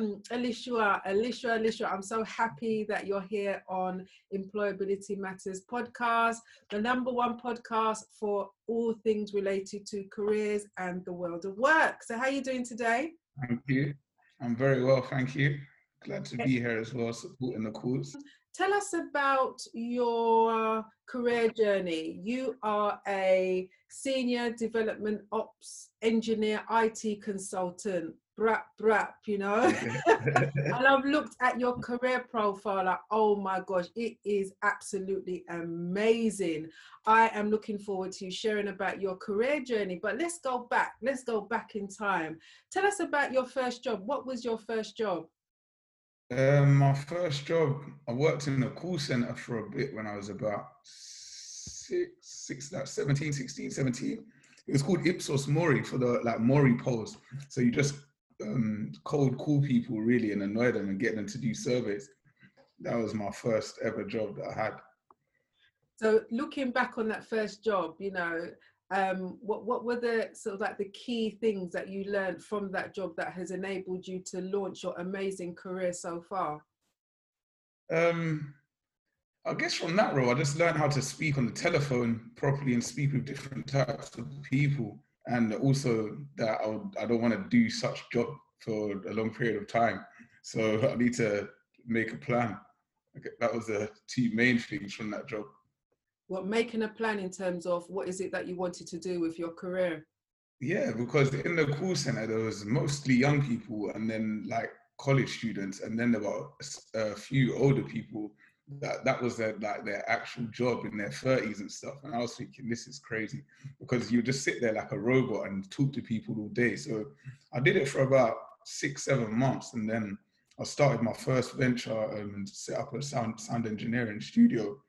Alishua, I'm so happy that you're here on Employability Matters podcast, the #1 podcast for all things related to careers and the world of work. So how are you doing today? Thank you. I'm very well, thank you. Glad to be here as well, supporting the cause. Tell us about your career journey. You are a senior development ops engineer, IT consultant, brap, you know. And I've looked at your career profile, like, oh my gosh, it is absolutely amazing. I am looking forward to you sharing about your career journey, but let's go back in time. Tell us about your first job. What was your first job? My first job, I worked in a call center for a bit when I was about 16, 17. It was called Ipsos Mori, for the Mori polls. So you just cold call people really and annoy them and get them to do surveys. That was my first ever job that I had. So looking back on that first job, you know, what were the sort of the key things that you learned from that job that has enabled you to launch your amazing career so far? I guess from that role, I just learned how to speak on the telephone properly and speak with different types of people. And also that I don't want to do such job for a long period of time. So I need to make a plan. Okay, that was the two main things from that job. Well, making a plan in terms of what is it that you wanted to do with your career? Yeah, because in the call center, there was mostly young people and then college students. And then there were a few older people that was their actual job in their 30s and stuff. And I was thinking, this is crazy, because you just sit there like a robot and talk to people all day. So I did it for about 6-7 months. And then I started my first venture and set up a sound engineering studio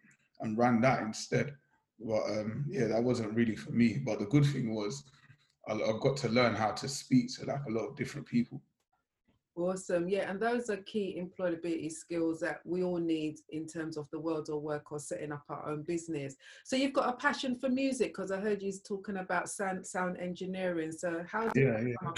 and ran that instead. But yeah, that wasn't really for me. But the good thing was I got to learn how to speak to a lot of different people. Awesome. Yeah, and those are key employability skills that we all need in terms of the world of work or setting up our own business. So you've got a passion for music, because I heard you talking about sound engineering. So how did that come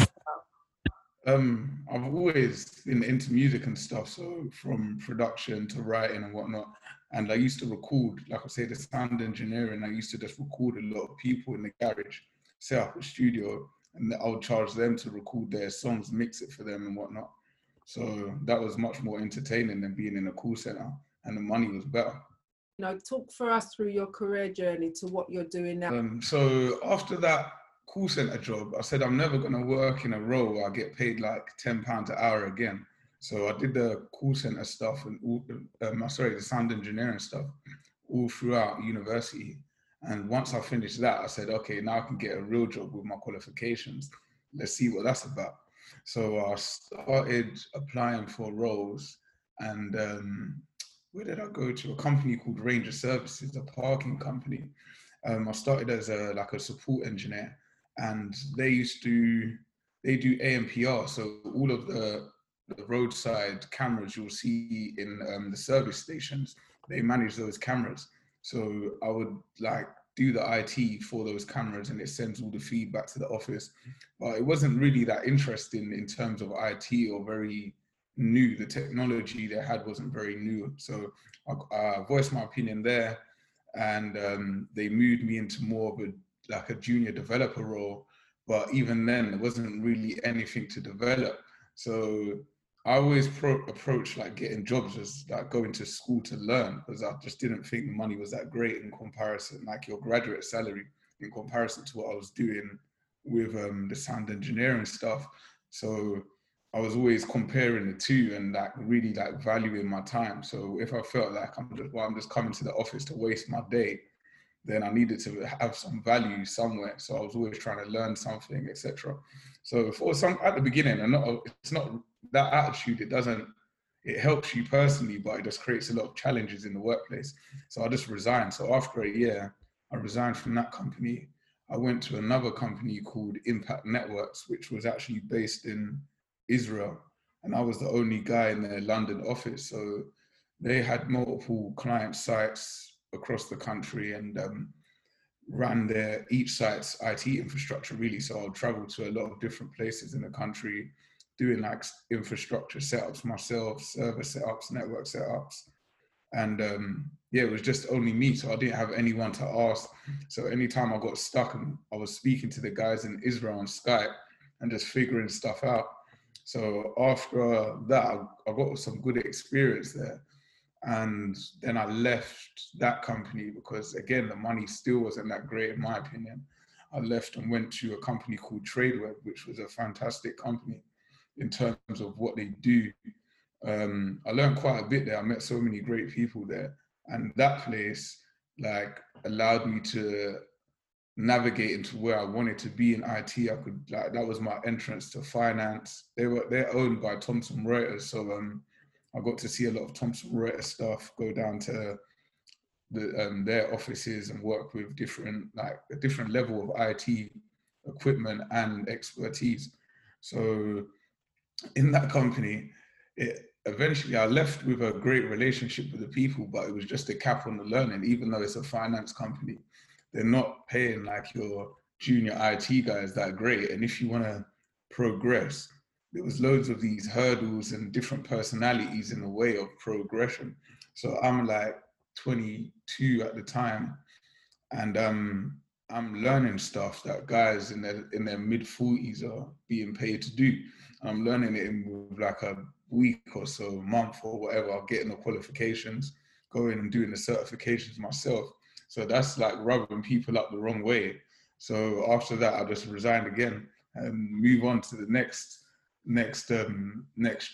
about? I've always been into music and stuff, so from production to writing and whatnot. And I used to record, like I say, the sound engineering. I used to just record a lot of people in the garage, set up a studio, and I would charge them to record their songs, mix it for them and whatnot. So that was much more entertaining than being in a call center, and the money was better. Now, talk for us through your career journey to what you're doing now. So after that call center job, I said, I'm never going to work in a role where I get paid like £10 an hour again. So I did the call center stuff and the sound engineering stuff all throughout university. And once I finished that, I said, okay, now I can get a real job with my qualifications. Let's see what that's about. So I started applying for roles, and where did I go to? A company called Ranger Services, a parking company. I started as a support engineer, and they do ANPR. So all of the roadside cameras you'll see in the service stations, they manage those cameras. So I would do the IT for those cameras, and it sends all the feedback to the office. But it wasn't really that interesting in terms of IT, or very new. The technology they had wasn't very new. So I voiced my opinion there, and they moved me into more of a junior developer role. But even then, there wasn't really anything to develop. So I always approach getting jobs as going to school to learn, because I just didn't think the money was that great in comparison, your graduate salary in comparison to what I was doing with the sound engineering stuff. So I was always comparing the two and really valuing my time. So if I felt I'm just coming to the office to waste my day, then I needed to have some value somewhere. So I was always trying to learn something, etc. So at the beginning, it's not that attitude. It helps you personally, but it just creates a lot of challenges in the workplace. So I just resigned. So after a year, I resigned from that company. I went to another company called Impact Networks, which was actually based in Israel. And I was the only guy in their London office. So they had multiple client sites across the country, and ran each site's IT infrastructure really. So I'll travel to a lot of different places in the country, doing like infrastructure setups myself, server setups, network setups. And yeah, it was just only me. So I didn't have anyone to ask. So anytime I got stuck, and I was speaking to the guys in Israel on Skype and just figuring stuff out. So after that, I got some good experience there. And then I left that company because, again, the money still wasn't that great, in my opinion. I left and went to a company called TradeWeb, which was a fantastic company in terms of what they do. I learned quite a bit there. I met so many great people there. And that place, like, allowed me to navigate into where I wanted to be in IT. I could, like, that was my entrance to finance. They're owned by Thomson Reuters. So I got to see a lot of Thomson Reuters stuff, go down to the, their offices and work with different, like, a different level of IT equipment and expertise. So in that company, eventually I left with a great relationship with the people, but it was just a cap on the learning. Even though it's a finance company, they're not paying like your junior IT guys that great. And if you want to progress, there was loads of these hurdles and different personalities in the way of progression. So I'm like 22 at the time, and I'm learning stuff that guys in their mid-40s are being paid to do. I'm learning it in like a week or so, a month or whatever, getting the qualifications, going and doing the certifications myself. So that's like rubbing people up the wrong way. So after that, I just resigned again and move on to the next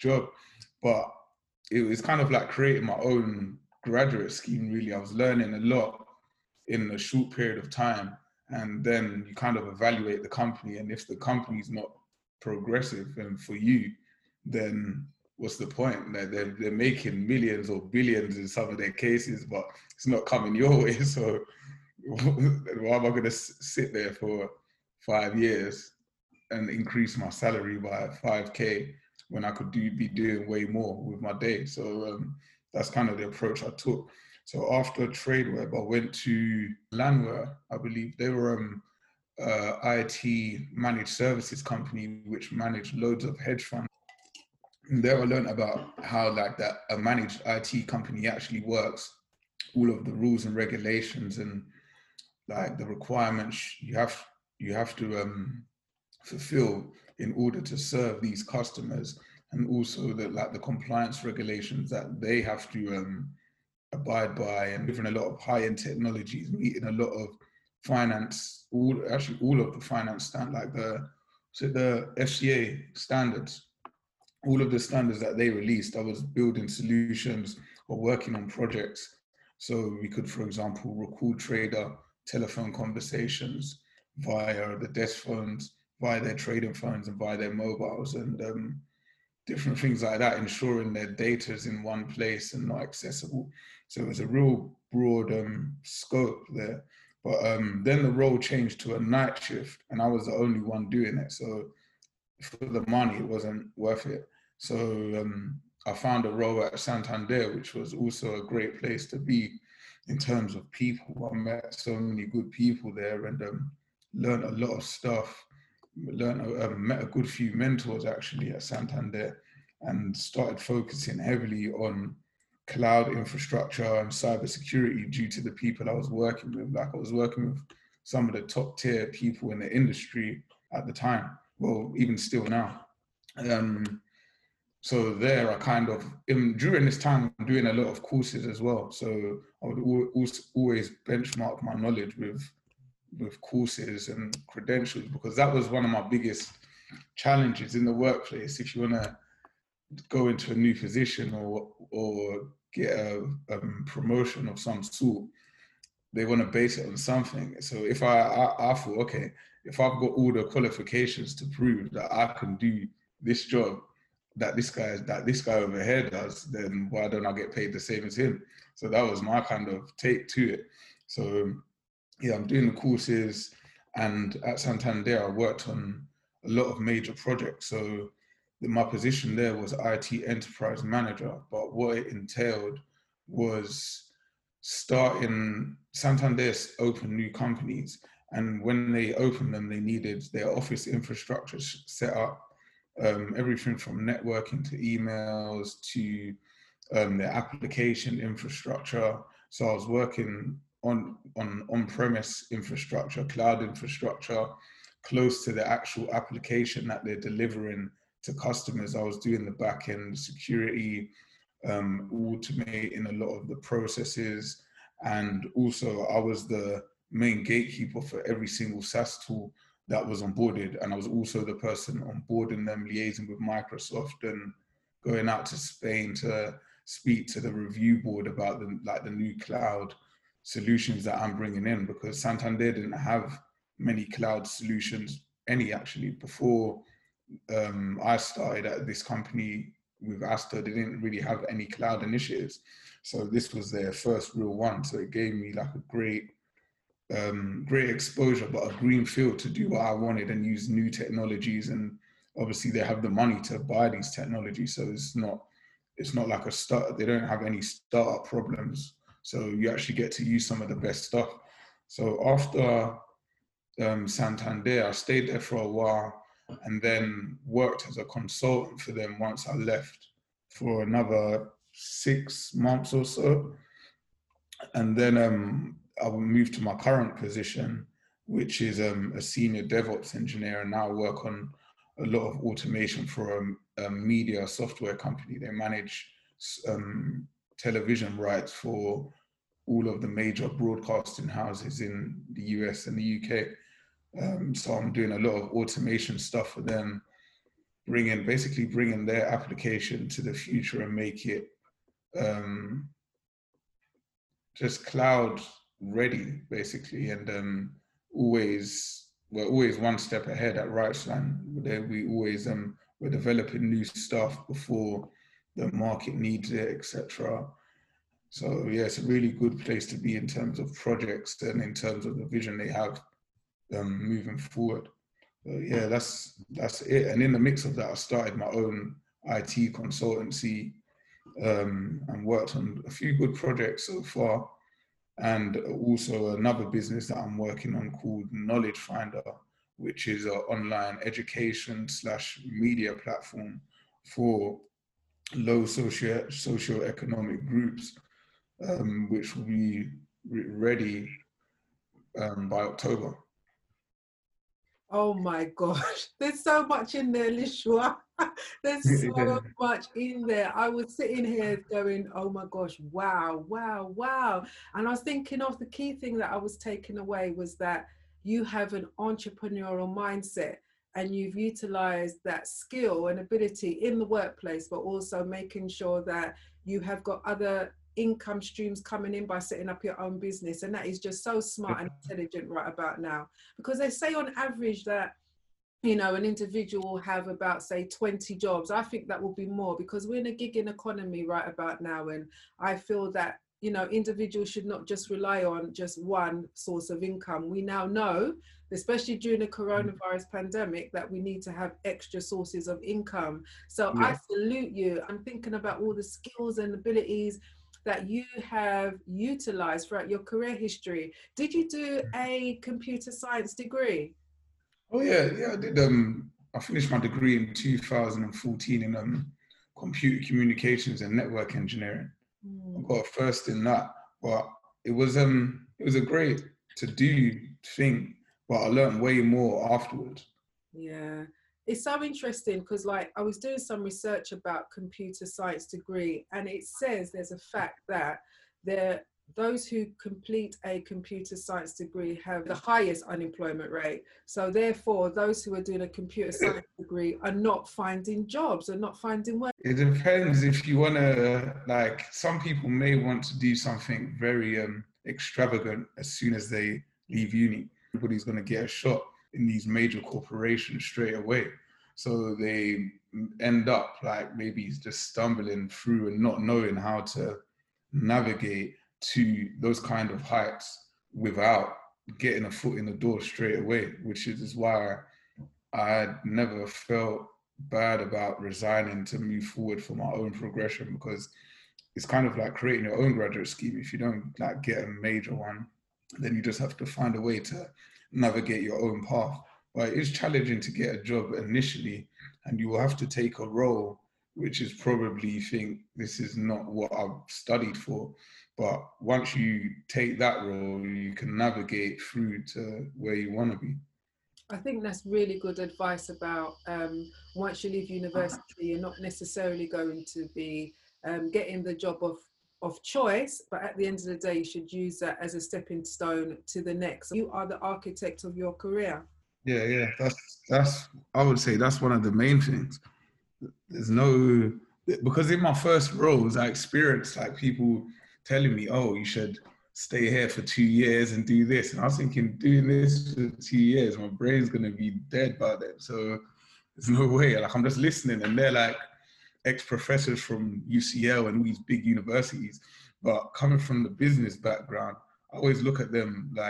job. But it was kind of like creating my own graduate scheme, really. I was learning a lot in a short period of time. And then you kind of evaluate the company. And if the company's not progressive and for you, then what's the point? Like they're making millions or billions in some of their cases, but it's not coming your way. So why am I going to sit there for 5 years and increase my salary by 5K when I could be doing way more with my day? So that's kind of the approach I took. So after TradeWeb, I went to Landwehr, I believe. They were IT managed services company, which managed loads of hedge funds. There I learned about how like that a managed IT company actually works, all of the rules and regulations and like the requirements you have to fulfill in order to serve these customers, and also that like the compliance regulations that they have to abide by, and living a lot of high-end technologies, meeting a lot of finance, all of the finance stand like the FCA standards. All of the standards that they released, I was building solutions or working on projects. So we could, for example, record trader telephone conversations via the desk phones, via their trading phones and via their mobiles, and different things like that, ensuring their data is in one place and not accessible. So it was a real broad scope there. But then the role changed to a night shift, and I was the only one doing it. So for the money, it wasn't worth it. So I found a role at Santander, which was also a great place to be in terms of people. I met so many good people there and learned a lot of stuff. Met a good few mentors actually at Santander, and started focusing heavily on cloud infrastructure and cybersecurity due to the people I was working with. Like I was working with some of the top tier people in the industry at the time. Well, even still now. So there I kind of, during this time, I'm doing a lot of courses as well. So I would always benchmark my knowledge with courses and credentials, because that was one of my biggest challenges in the workplace. If you want to go into a new position or get a promotion of some sort, they want to base it on something. So if I thought, okay, if I've got all the qualifications to prove that I can do this job that this guy over here does, then why don't I get paid the same as him? So that was my kind of take to it. So yeah, I'm doing the courses, and at Santander, I worked on a lot of major projects. So my position there was IT enterprise manager, but what it entailed was starting, Santander's open new companies. And when they opened them, they needed their office infrastructure set up, everything from networking to emails to their application infrastructure. So I was working on on-premise infrastructure, cloud infrastructure, close to the actual application that they're delivering to customers. I was doing the back-end security, automating a lot of the processes, and also I was the main gatekeeper for every single SaaS tool that was onboarded, and I was also the person onboarding them, liaising with Microsoft and going out to Spain to speak to the review board about the new cloud solutions that I'm bringing in, because Santander didn't have many cloud solutions, any actually. Before I started at this company with Asta, they didn't really have any cloud initiatives. So this was their first real one. So it gave me like a great exposure, but a green field to do what I wanted and use new technologies. And obviously they have the money to buy these technologies. So it's not like a start. They don't have any startup problems. So you actually get to use some of the best stuff. So after Santander, I stayed there for a while and then worked as a consultant for them once I left for another 6 months or so. And then I moved to my current position, which is a senior DevOps engineer, and now work on a lot of automation for a media software company. They manage television rights for all of the major broadcasting houses in the US and the UK. So I'm doing a lot of automation stuff for them, basically bringing their application to the future and make it just cloud ready, basically. And we're always one step ahead at Wrightsland. We always we're developing new stuff before the market needs it, etc. So yeah, it's a really good place to be in terms of projects and in terms of the vision they have moving forward. But yeah, that's it. And in the mix of that, I started my own IT consultancy and worked on a few good projects so far. And also another business that I'm working on called Knowledge Finder, which is an online education / media platform for low socioeconomic groups, which will be ready by October. Oh my gosh, there's so much in there, Lishwa. There's so much in there. I was sitting here going, oh my gosh, wow, wow, wow. And I was thinking of the key thing that I was taking away was that you have an entrepreneurial mindset and you've utilized that skill and ability in the workplace, but also making sure that you have got other income streams coming in by setting up your own business. And that is just so smart and intelligent right about now, because they say on average that, you know, an individual will have about, say, 20 jobs. I think that will be more, because we're in a gigging economy right about now, and I feel that, you know, individuals should not just rely on just one source of income. We now know, especially during the coronavirus pandemic, that we need to have extra sources of income. So yeah. I salute you. I'm thinking about all the skills and abilities that you have utilized throughout your career history. Did you do a computer science degree? Oh yeah, I did. I finished my degree in 2014 in computer communications and network engineering. I got a first in that, but it was a great to do thing, but I learned way more afterwards. Yeah, it's so interesting, because like I was doing some research about computer science degree, and it says there's a fact that those who complete a computer science degree have the highest unemployment rate. So therefore, those who are doing a computer science degree are not finding jobs, are not finding work. It depends if you want to, like, some people may want to do something very extravagant as soon as they leave uni. Everybody's going to get a shot in these major corporations straight away. So they end up like maybe just stumbling through and not knowing how to navigate to those kind of heights without getting a foot in the door straight away, which is why I never felt bad about resigning to move forward for my own progression, because it's kind of like creating your own graduate scheme. If you don't like get a major one, then you just have to find a way to navigate your own path. But it is challenging to get a job initially and you will have to take a role which is probably, you think, this is not what I've studied for. But once you take that role, you can navigate through to where you want to be. I think that's really good advice about once you leave university, you're not necessarily going to be getting the job of choice, but at the end of the day, you should use that as a stepping stone to the next. You are the architect of your career. Yeah, yeah, that's I would say that's one of the main things. There's no, because in my first roles, I experienced like people telling me, oh, you should stay here for 2 years and do this. And I was thinking, doing this for 2 years, my brain's going to be dead by then. So there's no way. Like, I'm just listening and they're like ex-professors from UCL and all these big universities. But coming from the business background, I always look at them from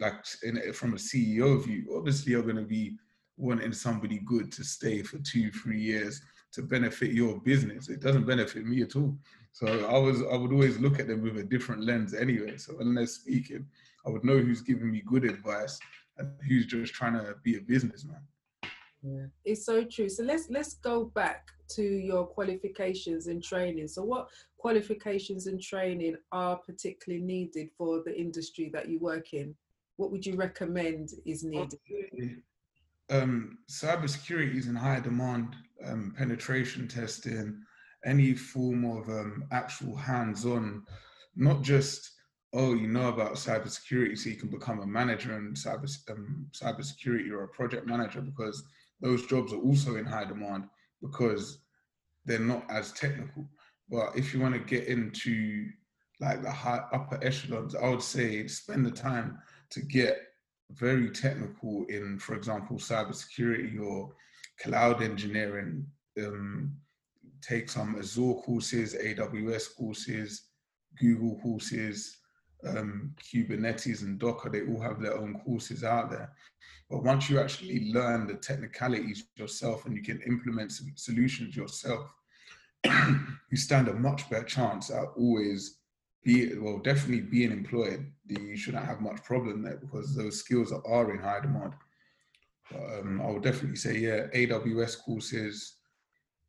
a CEO view. Obviously, you're going to be wanting somebody good to stay for 2-3 years to benefit your business. It doesn't benefit me at all. So I would always look at them with a different lens anyway. So when they're speaking, I would know who's giving me good advice and who's just trying to be a businessman. Yeah. It's so true. So let's go back to your qualifications and training. So what qualifications and training are particularly needed for the industry that you work in? What would you recommend is needed? Cybersecurity is in high demand, penetration testing, any form of actual hands-on, not just, oh, you know about cybersecurity, so you can become a manager in cybersecurity or a project manager, because those jobs are also in high demand because they're not as technical. But if you want to get into like the high upper echelons, I would say spend the time to get very technical in, for example, cybersecurity or cloud engineering. Take some Azure courses, AWS courses, Google courses, Kubernetes and Docker. They all have their own courses out there. But once you actually learn the technicalities yourself and you can implement some solutions yourself, you stand a much better chance at always definitely being employed. You shouldn't have much problem there because those skills are in high demand. But, I would definitely say, yeah, AWS courses,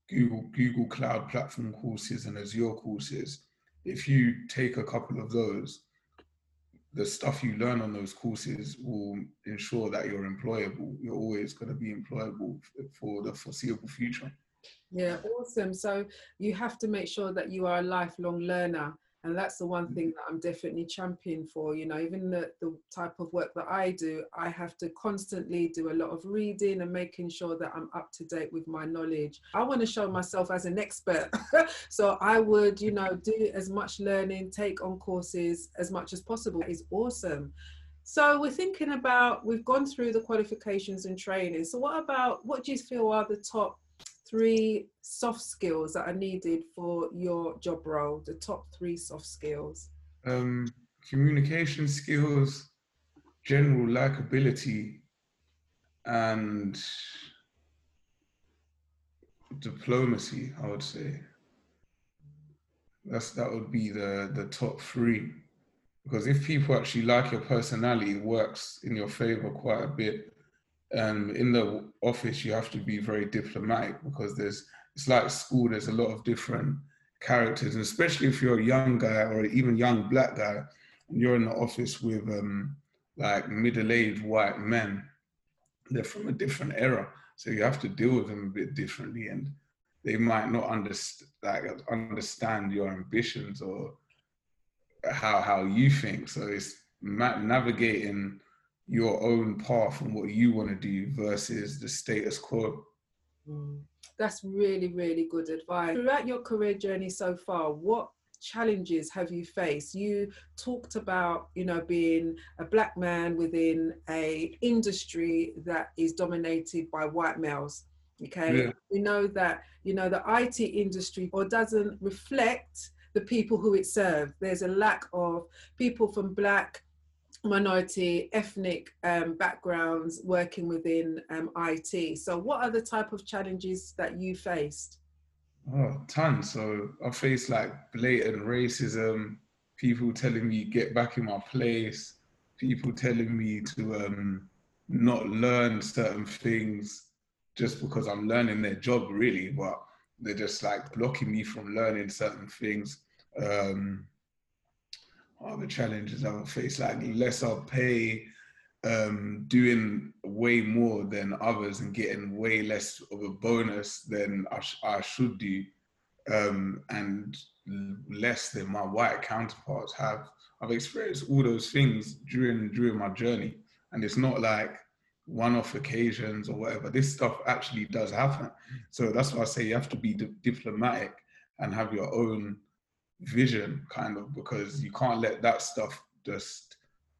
Google Cloud Platform courses and Azure courses. If you take a couple of those, the stuff you learn on those courses will ensure that you're employable. You're always going to be employable for the foreseeable future. Yeah, awesome. So you have to make sure that you are a lifelong learner. And that's the one thing that I'm definitely championing for, you know, even the type of work that I do, I have to constantly do a lot of reading and making sure that I'm up to date with my knowledge. I want to show myself as an expert. So I would, you know, do as much learning, take on courses as much as possible. It's awesome. So we've gone through the qualifications and training. So what do you feel are the top 3 soft skills that are needed for your job role, the top 3 soft skills? Communication skills, general likability, and diplomacy, I would say. That would be the top 3. Because if people actually like your personality, it works in your favor quite a bit. In the office, you have to be very diplomatic because it's like school, there's a lot of different characters, and especially if you're a young guy or even young black guy, and you're in the office with like middle-aged white men, they're from a different era. So you have to deal with them a bit differently, and they might not understand your ambitions or how you think. So it's navigating your own path and what you want to do versus the status quo. That's really, really good advice. Throughout your career journey so far, what challenges have you faced? You talked about, you know, being a black man within an industry that is dominated by white males. Okay, yeah. We know that, you know, the IT industry doesn't reflect the people who it serves. There's a lack of people from black, minority, ethnic backgrounds working within IT. So what are the type of challenges that you faced? Oh, tons. So I faced like blatant racism, people telling me get back in my place, people telling me to not learn certain things, just because I'm learning their job really, but they're just like blocking me from learning certain things. Other challenges I would face, like lesser pay, doing way more than others and getting way less of a bonus than I should do, and less than my white counterparts have. I've experienced all those things during my journey, and it's not like one-off occasions or whatever. This stuff actually does happen. So that's why I say you have to be diplomatic and have your own vision, kind of, because you can't let that stuff just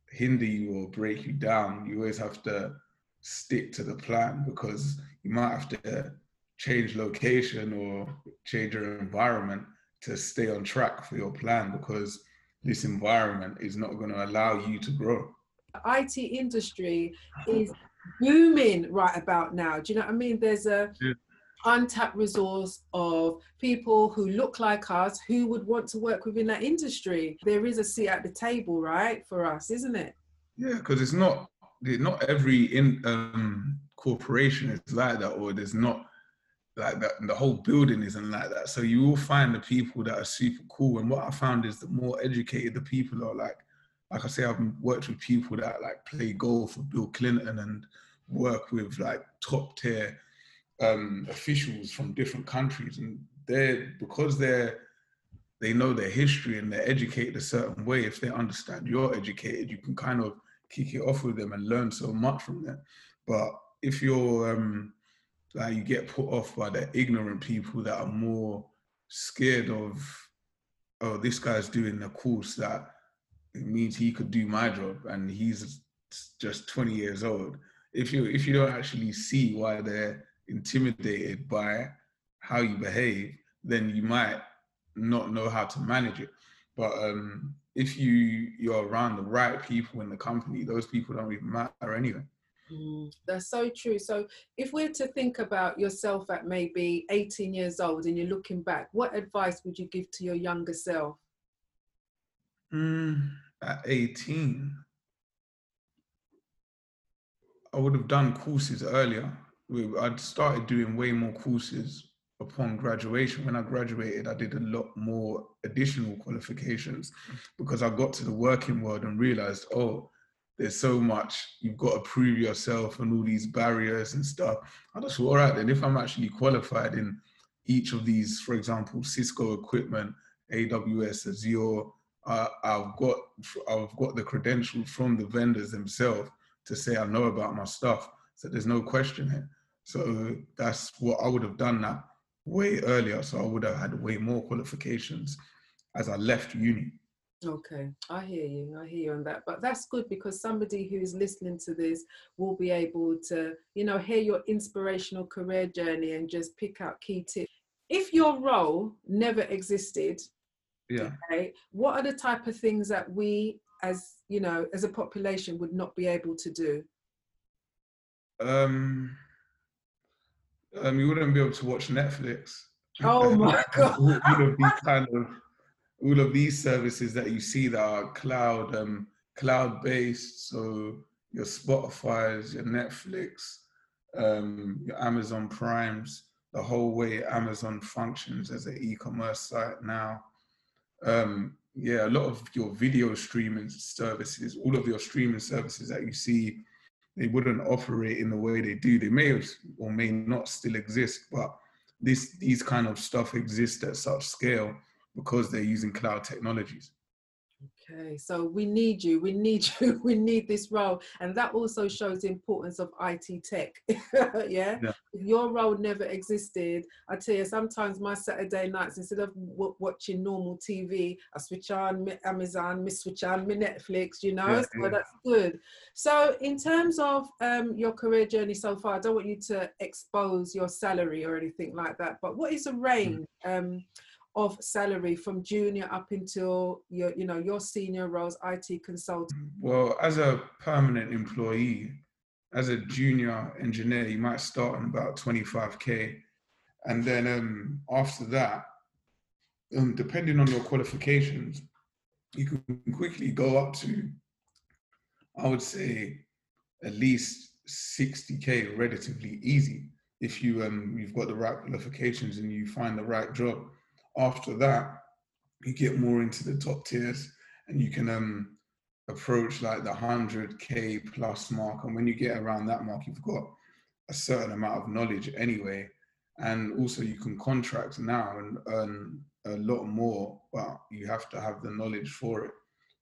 hinder you or break you down. You always have to stick to the plan, because you might have to change location or change your environment to stay on track for your plan, because this environment is not going to allow you to grow. The IT industry is booming right about now. Do you know what I mean? There's a untapped resource of people who look like us who would want to work within that industry. There is a seat at the table, right, for us, isn't it? Yeah, because it's not every corporation is like that, or there's not like that, and the whole building isn't like that. So you will find the people that are super cool. And what I found is the more educated the people are, like I say, I've worked with people that like play golf for Bill Clinton and work with like top tier officials from different countries, and because they know their history and they're educated a certain way. If they understand you're educated, you can kind of kick it off with them and learn so much from them. But if you're like, you get put off by the ignorant people that are more scared of, oh, this guy's doing a course that it means he could do my job, and he's just 20 years old. If you don't actually see why they're intimidated by how you behave, then you might not know how to manage it. But if you're around the right people in the company, those people don't even matter anyway. That's so true. So if we're to think about yourself at maybe 18 years old and you're looking back, what advice would you give to your younger self? At 18, I would have done courses earlier. I'd started doing way more courses upon graduation. When I graduated, I did a lot more additional qualifications, because I got to the working world and realized, oh, there's so much, you've got to prove yourself and all these barriers and stuff. I just thought, all right, then if I'm actually qualified in each of these, for example, Cisco equipment, AWS, Azure, I've got the credentials from the vendors themselves to say I know about my stuff. So there's no question here. So that's what I would have done that way earlier. So I would have had way more qualifications as I left uni. Okay, I hear you on that. But that's good, because somebody who's listening to this will be able to, you know, hear your inspirational career journey and just pick out key tips. If your role never existed, yeah, okay, what are the type of things that we, as you know, as a population would not be able to do? You wouldn't be able to watch Netflix. Oh my God. all of these services that you see that are cloud-based, so your Spotify's, your Netflix, your Amazon Primes, the whole way Amazon functions as an e-commerce site now. Yeah, a lot of your video streaming services, all of your streaming services that you see, they wouldn't operate in the way they do. They may or may not still exist, but these kind of stuff exists at such scale because they're using cloud technologies. Okay, so we need you, we need this role. And that also shows the importance of IT tech, yeah? If your role never existed, I tell you, sometimes my Saturday nights, instead of watching normal TV, I switch on my Amazon, I switch on my Netflix, you know, so that's good. So in terms of your career journey so far, I don't want you to expose your salary or anything like that, but what is the range of salary from junior up until your senior roles, IT consultant? Well, as a permanent employee, as a junior engineer, you might start on about 25K. And then after that, depending on your qualifications, you can quickly go up to, I would say, at least 60K relatively easy. if you, you've got the right qualifications and you find the right job. After that, you get more into the top tiers and you can approach like the 100K plus mark. And when you get around that mark, you've got a certain amount of knowledge anyway. And also you can contract now and earn a lot more, but you have to have the knowledge for it.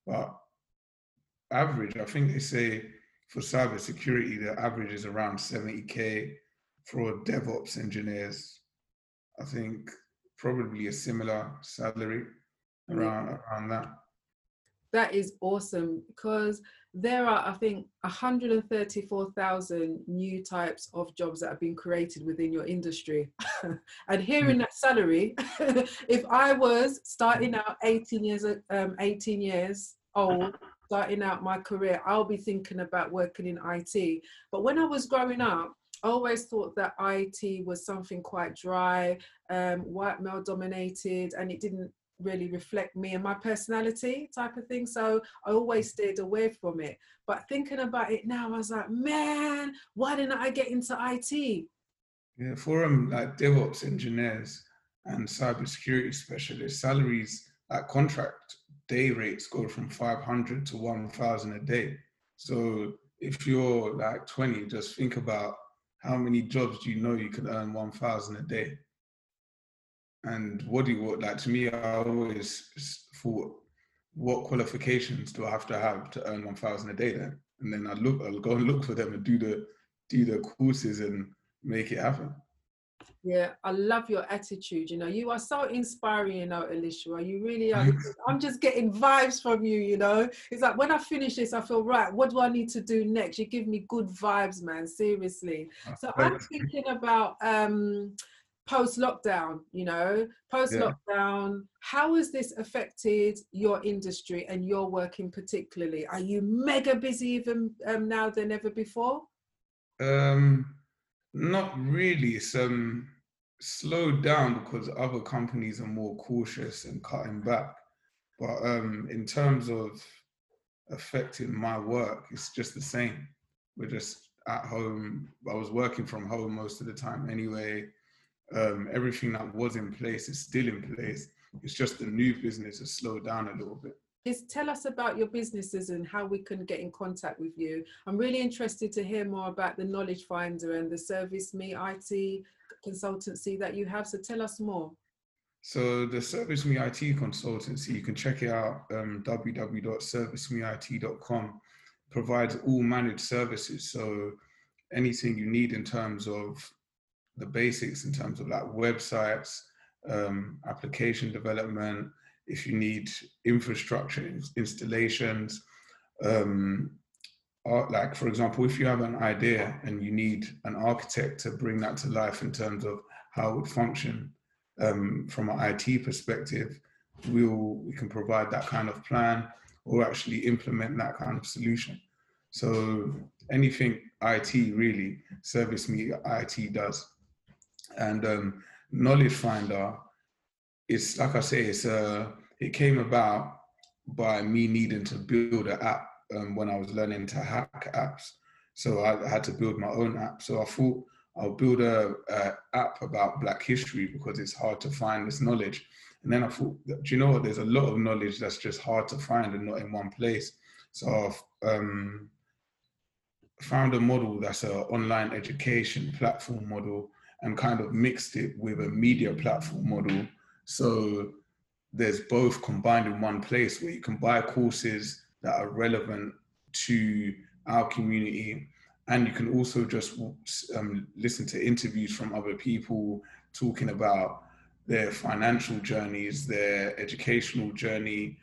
But average, I think they say for cybersecurity, the average is around 70K. For DevOps engineers, I think probably a similar salary around that. That is awesome, because there are, I think, 134,000 new types of jobs that have been created within your industry. And hearing that salary, if I was starting out 18 years old, starting out my career, I'll be thinking about working in IT. But when I was growing up, I always thought that IT was something quite dry, white male dominated, and it didn't really reflect me and my personality type of thing. So I always stayed away from it. But thinking about it now, I was like, man, why didn't I get into IT? Yeah, for like DevOps engineers and cybersecurity specialists, salaries at contract day rates go from 500 to 1,000 a day. So if you're like 20, just think about how many jobs do you know you can earn 1,000 a day? And what do you want? Like, to me, I always thought, what qualifications do I have to earn 1,000 a day then? And then I'll go and look for them and do the courses and make it happen. Yeah, I love your attitude. You know, you are so inspiring, you know, Elishua. You really are. I'm just getting vibes from you, you know. It's like when I finish this, I feel, right, what do I need to do next? You give me good vibes, man, seriously. So I'm thinking about post-lockdown, you know, post-lockdown. How has this affected your industry and your working particularly? Are you mega busy even now than ever before? Not really. It's slowed down because other companies are more cautious and cutting back. But in terms of affecting my work, it's just the same. We're just at home. I was working from home most of the time anyway. Everything that was in place is still in place. It's just the new business has slowed down a little bit. Just tell us about your businesses and how we can get in contact with you. I'm really interested to hear more about the Knowledge Finder and the ServiceMeIT consultancy that you have. So tell us more. So the ServiceMeIT consultancy, you can check it out, www.servicemeit.com. Provides all managed services. So anything you need in terms of the basics, in terms of like websites, application development, if you need infrastructure installations, like for example, if you have an idea and you need an architect to bring that to life in terms of how it would function from an IT perspective, we can provide that kind of plan or actually implement that kind of solution. So anything IT really, ServiceMeIT does. And Knowledge Finder, it's like I say, it came about by me needing to build an app when I was learning to hack apps. So I had to build my own app. So I thought I'll build an app about Black history because it's hard to find this knowledge. And then I thought, do you know what? There's a lot of knowledge that's just hard to find and not in one place. So I've found a model that's an online education platform model and kind of mixed it with a media platform model. So there's both combined in one place where you can buy courses that are relevant to our community, and you can also just listen to interviews from other people talking about their financial journeys, their educational journey,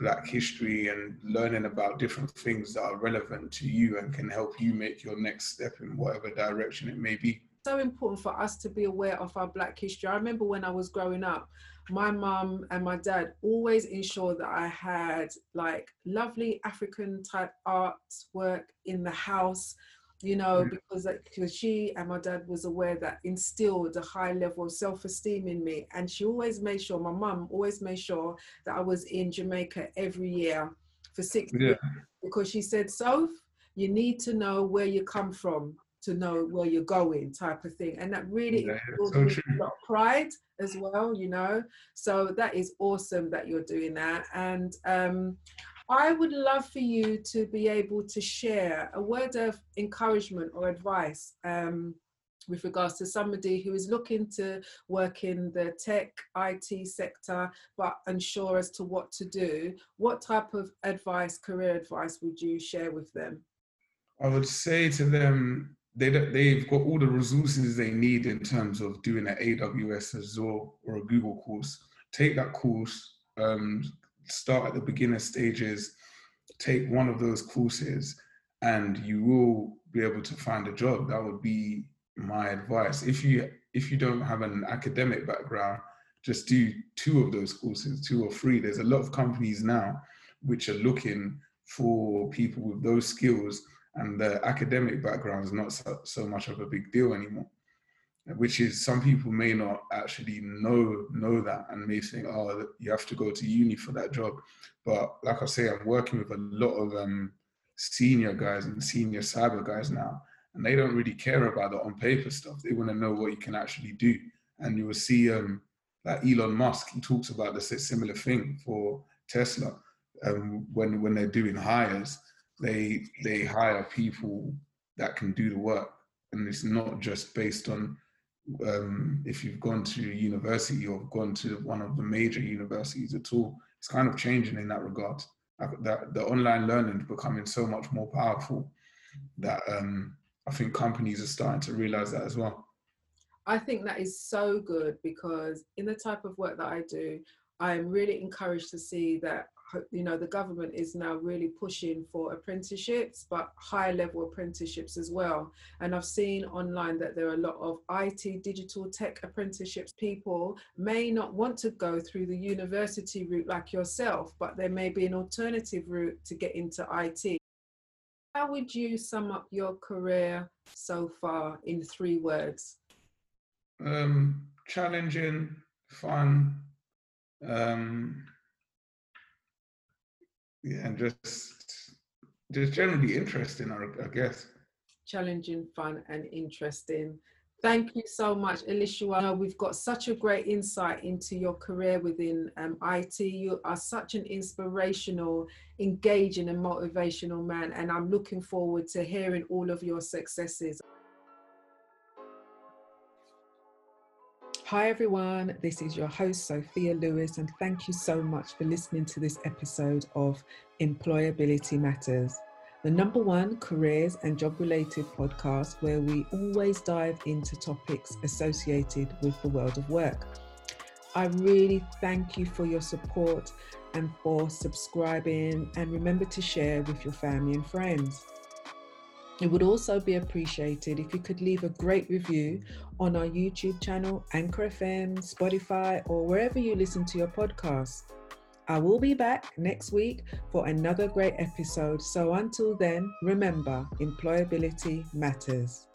Black history, and learning about different things that are relevant to you and can help you make your next step in whatever direction it may be. So important for us to be aware of our Black history. I remember when I was growing up, my mum and my dad always ensured that I had like lovely African type artwork in the house, you know, because she and my dad was aware that instilled a high level of self-esteem in me. And she always made sure, my mum always made sure that I was in Jamaica every year for 6 years, because she said, Soph, you need to know where you come from to know where you're going type of thing. And that really is so true. A lot of pride as well, you know. So that is awesome that you're doing that. And I would love for you to be able to share a word of encouragement or advice with regards to somebody who is looking to work in the tech, IT sector, but unsure as to what to do. What type of advice, career advice, would you share with them? I would say to them, they've got all the resources they need in terms of doing an AWS, Azure, or a Google course. Take that course, start at the beginner stages, take one of those courses, and you will be able to find a job. That would be my advice. If you don't have an academic background, just do two of those courses, two or three. There's a lot of companies now which are looking for people with those skills, and the academic background is not so much of a big deal anymore, which is, some people may not actually know that, and may think, oh, you have to go to uni for that job. But like I say, I'm working with a lot of senior guys and senior cyber guys now, and they don't really care about the on-paper stuff. They want to know what you can actually do. And you will see that Elon Musk, he talks about this similar thing for Tesla. When they're doing hires, they hire people that can do the work. And it's not just based on if you've gone to university or gone to one of the major universities at all. It's kind of changing in that regard. That the online learning is becoming so much more powerful that I think companies are starting to realize that as well. I think that is so good, because in the type of work that I do, I'm really encouraged to see that, you know, the government is now really pushing for apprenticeships, but higher level apprenticeships as well. And I've seen online that there are a lot of IT, digital tech apprenticeships. People may not want to go through the university route like yourself, but there may be an alternative route to get into IT. How would you sum up your career so far in 3 words? Challenging, fun, yeah, and just generally interesting, I guess. Challenging, fun, and interesting. Thank you so much, Elishua. We've got such a great insight into your career within IT. You are such an inspirational, engaging, and motivational man, and I'm looking forward to hearing all of your successes. Hi everyone, this is your host Sophia Lewis, and thank you so much for listening to this episode of Employability Matters, the #1 careers and job related podcast where we always dive into topics associated with the world of work. I really thank you for your support and for subscribing, and remember to share with your family and friends. It would also be appreciated if you could leave a great review on our YouTube channel, Anchor FM, Spotify, or wherever you listen to your podcasts. I will be back next week for another great episode. So until then, remember, employability matters.